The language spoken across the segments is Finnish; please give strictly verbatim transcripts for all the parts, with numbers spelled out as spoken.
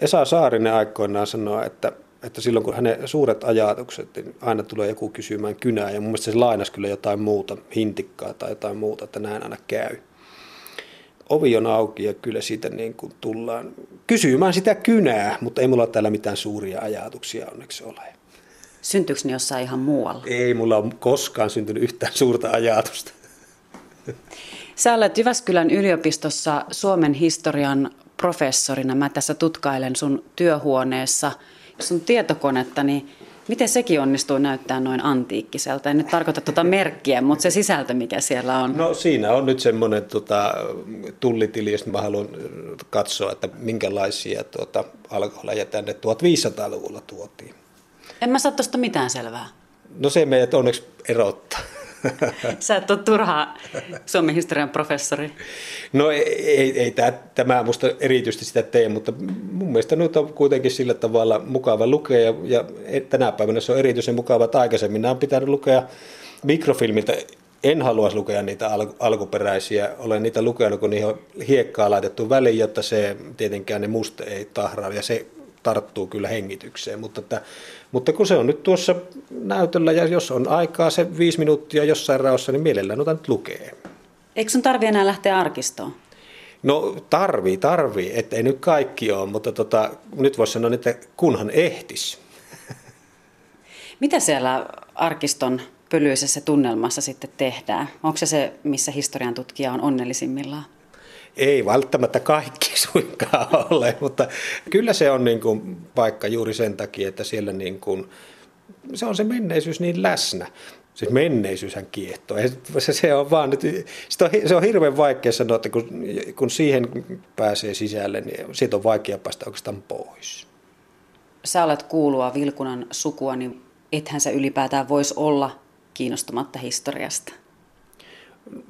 Esa Saarinen aikoinaan sanoi, että, että silloin kun hänen suuret ajatukset, niin aina tulee joku kysymään kynää. Ja mun mielestä se lainasi kyllä jotain muuta, hintikkaa tai jotain muuta, että näin aina käy. Ovi on auki ja kyllä siitä niin kuin tullaan kysymään sitä kynää, mutta ei mulla täällä mitään suuria ajatuksia onneksi ole. Syntyykö ne jossain ihan muualla? Ei mulla ole koskaan syntynyt yhtään suurta ajatusta. Sä olet Jyväskylän yliopistossa Suomen historian professorina. Mä tässä tutkailen sun työhuoneessa sun tietokonetta, niin miten sekin onnistuu näyttää noin antiikkiselta? En nyt tarkoita tuota merkkiä, mutta se sisältö, mikä siellä on. No siinä on nyt semmoinen tota, tullitili, josta mä haluan katsoa, että minkälaisia tuota, alkoholeja tänne viisitoistasataa-luvulla tuotiin. En mä saa tuosta mitään selvää. No se meidät onneksi erottaa. Sä et ole turhaa Suomen historian professori. No ei, ei, ei tämä, tämä musta erityisesti sitä tee, mutta mun mielestä nyt on kuitenkin sillä tavalla mukava lukea. Ja, ja tänä päivänä se on erityisen mukava, että aikaisemmin nämä on pitänyt lukea mikrofilmiltä. En haluaisi lukea niitä al- alkuperäisiä. Olen niitä lukenut, kun niihin on hiekkaa laitettu väliin, jotta se tietenkään ne muste ei tahraa ja se tarttuu kyllä hengitykseen, mutta, että, mutta kun se on nyt tuossa näytöllä ja jos on aikaa se viisi minuuttia jossain raossa, niin mielellään otan nyt lukee. Eikö sun tarvitse enää lähteä arkistoon? No tarvii, tarvii, ettei nyt kaikki ole, mutta tota, nyt voisi sanoa, että kunhan ehtis. Mitä siellä arkiston pölyisessä tunnelmassa sitten tehdään? Onko se se, missä historian tutkija on onnellisimmillaan? Ei välttämättä kaikki suinkaan ole, mutta kyllä se on niin kuin paikka juuri sen takia, että siellä niin kuin, se on se menneisyys niin läsnä. Siis menneisyyshän kiehtoo. Se, se, on vaan, se on hirveän vaikea sanoa, että kun, kun siihen pääsee sisälle, niin siitä on vaikea päästä oikeastaan pois. Sä olet kuulua Vilkunan sukua, niin ethän sä ylipäätään voisi olla kiinnostumatta historiasta.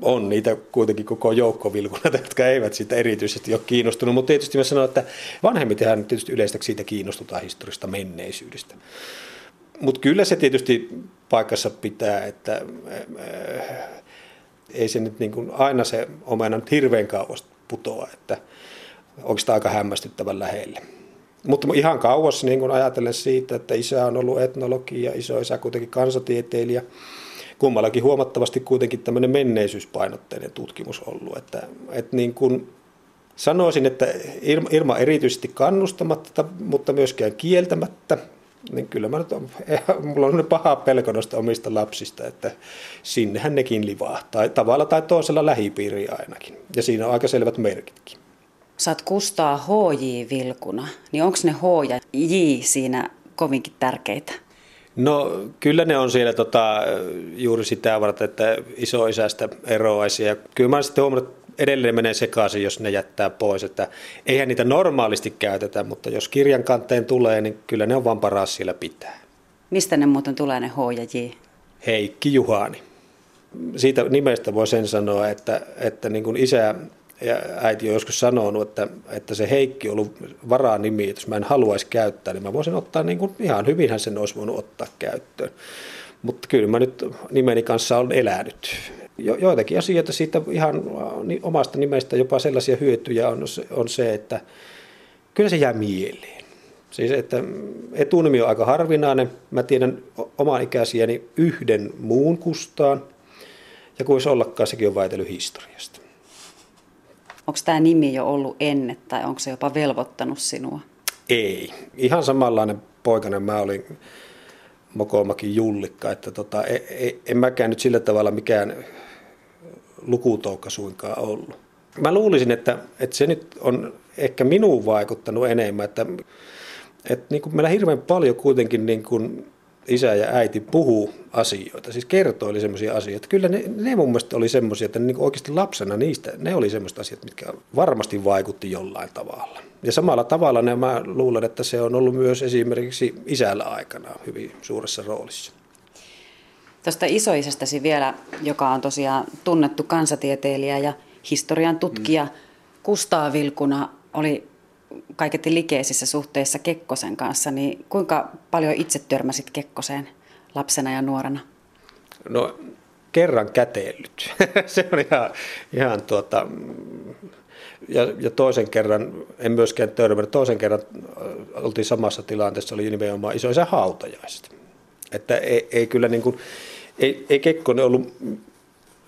On niitä kuitenkin koko joukko Vilkunoita, jotka eivät siitä erityisesti ole kiinnostunut, mutta tietysti mä sanon, että vanhemmitehän tietysti yleistä siitä kiinnostutaan historiasta menneisyydestä. Mutta kyllä se tietysti paikassa pitää, että ei se nyt niin kuin aina se omena nyt hirveän kauas putoa, että oikeastaan aika hämmästyttävän lähelle. Mutta ihan kauas niin kun ajatellen siitä, että isä on ollut etnologi ja isoisä kuitenkin kansatieteilijä. Kummallakin huomattavasti kuitenkin tämmöinen menneisyyspainotteinen tutkimus ollut. Että, että niin kuin sanoisin, että ilman erityisesti kannustamatta, mutta myöskään kieltämättä, niin kyllä mä nyt on, mulla on paha pelko noista omista lapsista, että sinnehän nekin livahtaa, tavalla tai toisella lähipiiriä ainakin. Ja siinä on aika selvät merkitkin. Sä oot Kustaa H J Vilkuna, niin onko ne H ja J siinä kovinkin tärkeitä? No kyllä ne on siellä tota, juuri sitä varten, että isoisästä eroaisi. Ja kyllä mä olen sitten huomannut, että edelleen menee sekaisin, jos ne jättää pois. Että eihän niitä normaalisti käytetä, mutta jos kirjan kanteen tulee, niin kyllä ne on vaan paras siellä pitää. Mistä ne muuten tulee ne H ja J? Heikki Juhani. Siitä nimestä voi sen sanoa, että, että niin kuin isä ja äiti on joskus sanonut, että, että se Heikki on ollut varanimi, jos mä en haluaisi käyttää, niin mä voisin ottaa niin kuin, ihan hyvinhän sen olisi voinut ottaa käyttöön. Mutta kyllä mä nyt nimeni kanssa olen elänyt. Jo, joitakin asioita siitä ihan omasta nimestä jopa sellaisia hyötyjä on, on se, että kyllä se jää mieleen. Siis että etunimi on aika harvinainen. Mä tiedän oman ikäisiäni yhden muun Kustaan ja kuin se ollakaan sekin on väitellyt historiasta. Onko tämä nimi jo ollut ennen tai onko se jopa velvoittanut sinua? Ei. Ihan samanlainen poikana mä olin Mokomakin Jullikka. Että tota, en mäkään nyt sillä tavalla mikään lukutoukka suinkaan ollut. Mä luulisin, että, että se nyt on ehkä minuun vaikuttanut enemmän. Että, että niin kuin meillä hirveän paljon kuitenkin niin kuin isä ja äiti puhuu asioita, siis kertoi semmoisia asioita. Kyllä ne, ne mun mielestä oli semmoisia, että niin oikeasti lapsena niistä, ne oli semmoista asiat, mitkä varmasti vaikutti jollain tavalla. Ja samalla tavalla ne, mä luulen, että se on ollut myös esimerkiksi isällä aikana hyvin suuressa roolissa. Tuosta isoisästäsi vielä, joka on tosiaan tunnettu kansatieteilijä ja historian tutkija, mm. Kustaa Vilkuna oli kaiketin likeisissä suhteissa Kekkosen kanssa, niin kuinka paljon itse törmäsit Kekkoseen lapsena ja nuorena? No kerran käteillyt. Se on ihan, ihan tuota, Ja, ja toisen kerran, en myöskään törmännyt, toisen kerran oltiin samassa tilanteessa, oli nimenomaan isoisän hautajaiset. Että ei, ei kyllä niin kuin, ei, ei Kekkonen ollut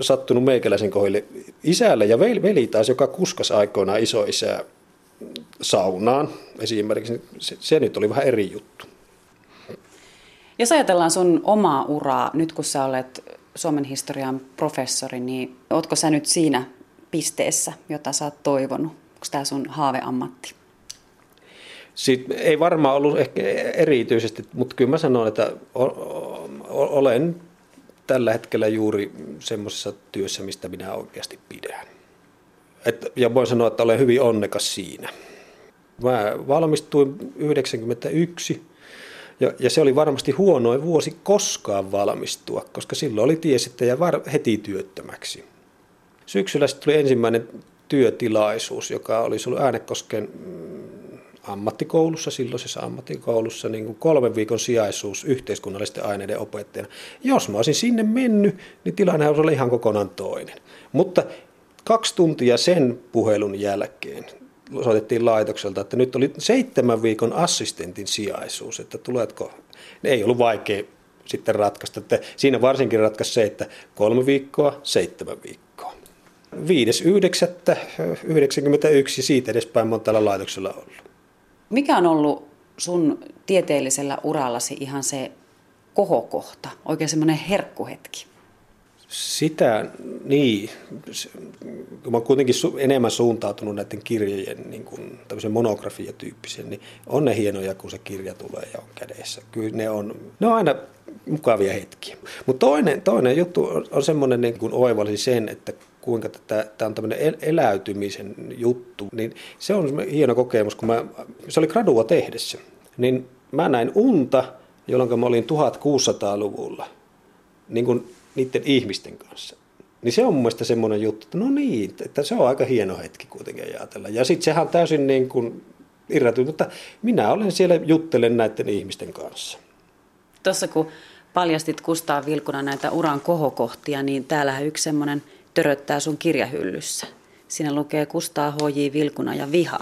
sattunut meikäläisen kohdille. Isällä ja veli taas, joka kuskas aikoinaan isoisää saunaan esimerkiksi, se, se nyt oli vähän eri juttu. Jos ajatellaan sun omaa uraa, nyt kun sä olet Suomen historian professori, niin ootko sä nyt siinä pisteessä, jota sä oot toivonut? Onko tämä sun haaveammatti? Siitä ei varmaan ollut ehkä erityisesti, mutta kyllä mä sanon, että olen tällä hetkellä juuri semmoisessa työssä, mistä minä oikeasti pidän. Et, ja voin sanoa, että olen hyvin onnekas siinä. Mä valmistuin yhdeksänkymmentäyksi ja, ja se oli varmasti huonoin vuosi koskaan valmistua, koska silloin oli tie sitten ja heti työttömäksi. Syksyllä tuli ensimmäinen työtilaisuus, joka oli ollut Äänekosken ammattikoulussa, silloisessa ammattikoulussa, niin kuin kolmen viikon sijaisuus yhteiskunnallisten aineiden opettajana. Jos mä olisin sinne mennyt, niin tilanne olisi ollut ihan kokonaan toinen. Mutta kaksi tuntia sen puhelun jälkeen soitettiin laitokselta, että nyt oli seitsemän viikon assistentin sijaisuus, että tuletko? Ne ei ollut vaikea sitten ratkaista. Että siinä varsinkin ratkaisi se, että kolme viikkoa, seitsemän viikkoa. viides yhdeksättä yhdeksänkymmentäyksi siitä edespäin mä oon täällä laitoksella ollut. Mikä on ollut sun tieteellisellä urallasi ihan se kohokohta, oikein semmoinen herkkuhetki? Sitä, niin. Mä oon kuitenkin enemmän suuntautunut näiden kirjojen niin kuin tämmöisen monografiatyyppisen, niin on ne hienoja, kun se kirja tulee ja on kädessä. Kyllä ne on, ne on aina mukavia hetkiä. Mutta toinen, toinen juttu on, on semmoinen, niin kuin oivalsi sen, että kuinka tämä on tämmöinen eläytymisen juttu, niin se on hieno kokemus, kun mä, se oli gradua tehdessä, niin mä näin unta, jolloin mä olin tuhatkuusisataaluvulla, niin kuin niiden ihmisten kanssa. Niin se on mun mielestä semmoinen juttu, että no niin, että se on aika hieno hetki kuitenkin ajatella. Ja sitten sehän on täysin niin kuin irratuin, mutta minä olen siellä, juttelen näiden ihmisten kanssa. Tuossa kun paljastit Kustaa Vilkuna näitä uran kohokohtia, niin täällähän yksi semmoinen töröttää sun kirjahyllyssä. Siinä lukee Kustaa H J. Vilkuna ja viha.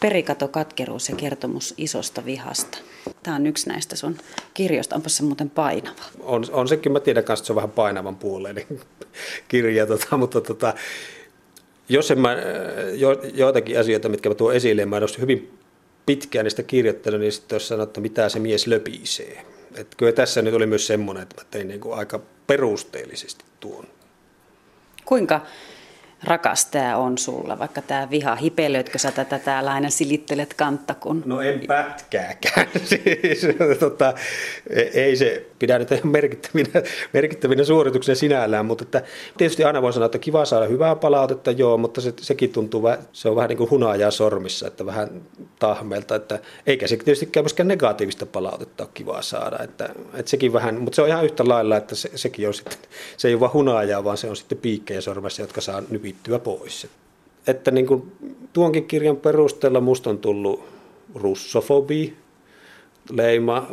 Perikato, katkeruus ja kertomus isosta vihasta. Tämä on yksi näistä sun kirjoista. Onpas se muuten painava. On, on sekin. Mä tiedän kanssa, että se on vähän painavan puoleinen kirja. Tota, mutta tota, jos en mä jo, joitakin asioita, mitkä mä tuon esille, mä en olisi hyvin pitkään niistä kirjoittanut, niin sitten olisi sanonut, että mitä se mies löpisee. Et kyllä tässä nyt oli myös semmoinen, että mä tein niin kuin aika perusteellisesti tuon. Kuinka rakas tämä on sulla, vaikka tämä viha, hipelöitkö sä tätä täällä aina silittelet kantta? Kun... No en pätkääkään. Siis, tota, ei se pidä nyt ihan merkittävinä, merkittävinä suorituksena sinällään, mutta että, tietysti aina voin sanoa, että kiva saada hyvää palautetta, joo, mutta se, sekin tuntuu, se on vähän niin kuin hunajaa sormissa, että vähän tahmeelta, että eikä se tietystikään myöskään negatiivista palautetta ole kivaa saada, että, että sekin vähän, mutta se on ihan yhtä lailla, että se, sekin on sitten, se ei ole vaan hunajaa, vaan se on sitten piikkejä sormessa, jotka saa nypi pois. Että niin kuin tuonkin kirjan perusteella musta on tullut russofobi, leima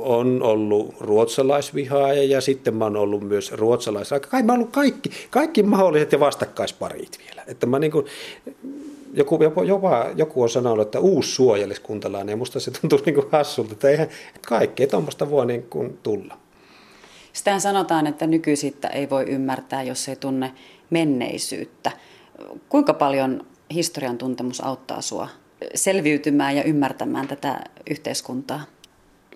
on ollut ruotsalaisvihaaja ja sitten mä oon ollut myös ruotsalaisraikka. Kai mä oon ollut kaikki, kaikki mahdolliset ja vastakkaisparit vielä. Että mä niin kuin, joku, jopa, joku on sanonut, että uusi suojeliskuntalainen ja musta se tuntuu niin kuin hassulta, että eihän kaikkea tuommoista voi niin kuin tulla. Sitähän sanotaan, että nykyisistä ei voi ymmärtää, jos ei tunne menneisyyttä. Kuinka paljon historian tuntemus auttaa sua selviytymään ja ymmärtämään tätä yhteiskuntaa?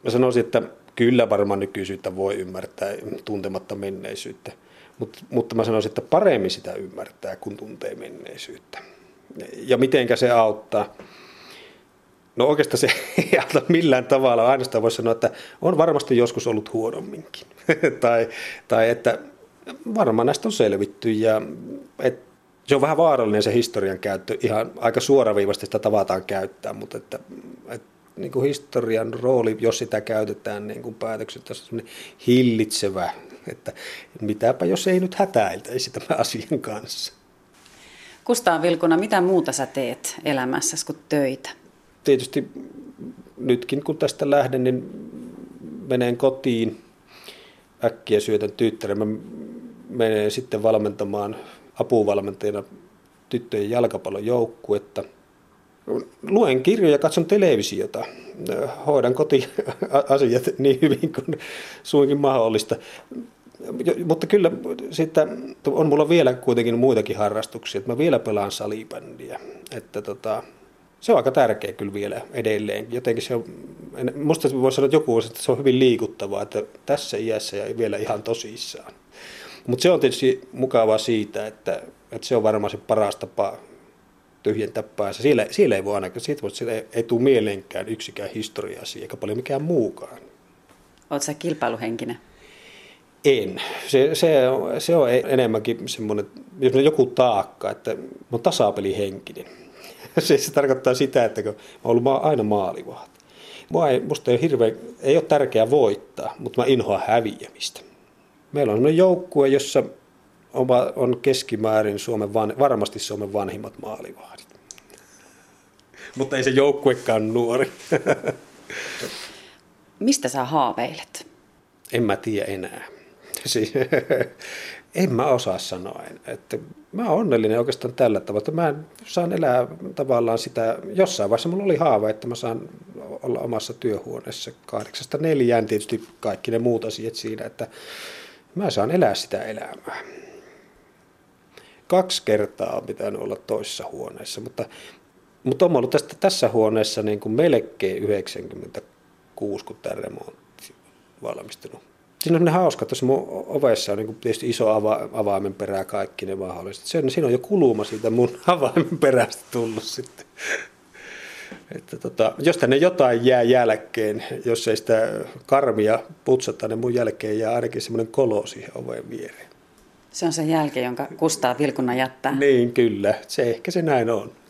Mä sanoisin, että kyllä varmaan nykyisyyttä voi ymmärtää tuntematta menneisyyttä, Mut, mutta mä sanoisin, että paremmin sitä ymmärtää, kun tuntee menneisyyttä. Ja mitenkä se auttaa? No oikeastaan se ei auta millään tavalla. Ainoastaan voisi sanoa, että on varmasti joskus ollut huonomminkin. tai, tai että varmaan näistä on selvitty. Ja, et, se on vähän vaarallinen se historian käyttö. Ihan aika suoraviivasti sitä tavataan käyttää, mutta että, et, niin kuin historian rooli, jos sitä käytetään niin kuin päätökset, on sellainen hillitsevä. Että mitäpä jos ei nyt hätäiltäisi tämän asian kanssa. Kustaa Vilkuna, mitä muuta sä teet elämässäsi kuin töitä? Tietysti nytkin, kun tästä lähden, niin menen kotiin, äkkiä syötän tyttären. Mä menen sitten valmentamaan apuvalmentajana tyttöjen jalkapallojoukkuetta. Luen kirjoja ja katson televisiota. Hoidan kotiasiat niin hyvin kuin suinkin mahdollista. Mutta kyllä sitä, on mulla vielä kuitenkin muitakin harrastuksia. Että mä vielä pelaan salibändiä. Että tota, se on aika tärkeä kyllä vielä edelleen. Jotenkin se on, musta voisi sanoa, että joku vuosi, että se on hyvin liikuttavaa, että tässä iässä ja vielä ihan tosissaan. Mutta se on tietysti mukavaa siitä, että, että se on varmaan se paras tapa tyhjentää päänsä. Siellä, siellä ei voi ainakaan, siitä ei, ei tule mieleenkään yksikään historia-asia, eikä paljon mikään muukaan. Oletko sä kilpailuhenkinen? En. Se, se, on, se on enemmänkin semmoinen, jos on joku taakka, että mä oon tasapelihenkinen. Se, se tarkoittaa sitä, että kun mä oon ollut aina maalivahti. Musta ei ole, hirveä, ei ole tärkeää voittaa, mutta mä inhoan häviämistä. Meillä on joukkue, jossa on keskimäärin Suomen van, varmasti Suomen vanhimmat maalivahdit. Mutta ei se joukkuekaan nuori. Mistä sä haaveilet? En mä tiedä enää. Siis, en mä osaa sanoa. Että mä oon onnellinen oikeastaan tällä tavalla, että mä saan elää tavallaan sitä. Jossain vaiheessa mulla oli haave, että mä saan olla omassa työhuoneessa kahdeksasta neljään. Tietysti kaikki ne muut asiat siinä, että mä saan elää sitä elämää. Kaksi kertaa on pitänyt olla toisessa huoneessa, mutta, mutta on ollut tästä, tässä huoneessa niin kuin melkein yhdeksänkymmentäkuusi, kun tämä remontti valmistunut. Siinä on ne hauska, tuossa mun ovessa on niin kuin tietysti iso ava, avaimen perä, kaikki ne mahdolliset. Sen, siinä on jo kuluma siitä mun avaimen perästä tullut sitten. Että tota, jos tänne jotain jää jälkeen, jos ei sitä karmia putsata, niin mun jälkeen jää ainakin semmoinen kolo siihen oveen viereen. Se on se jälki, jonka Kustaa Vilkuna jättää. Niin, kyllä. Se ehkä se näin on.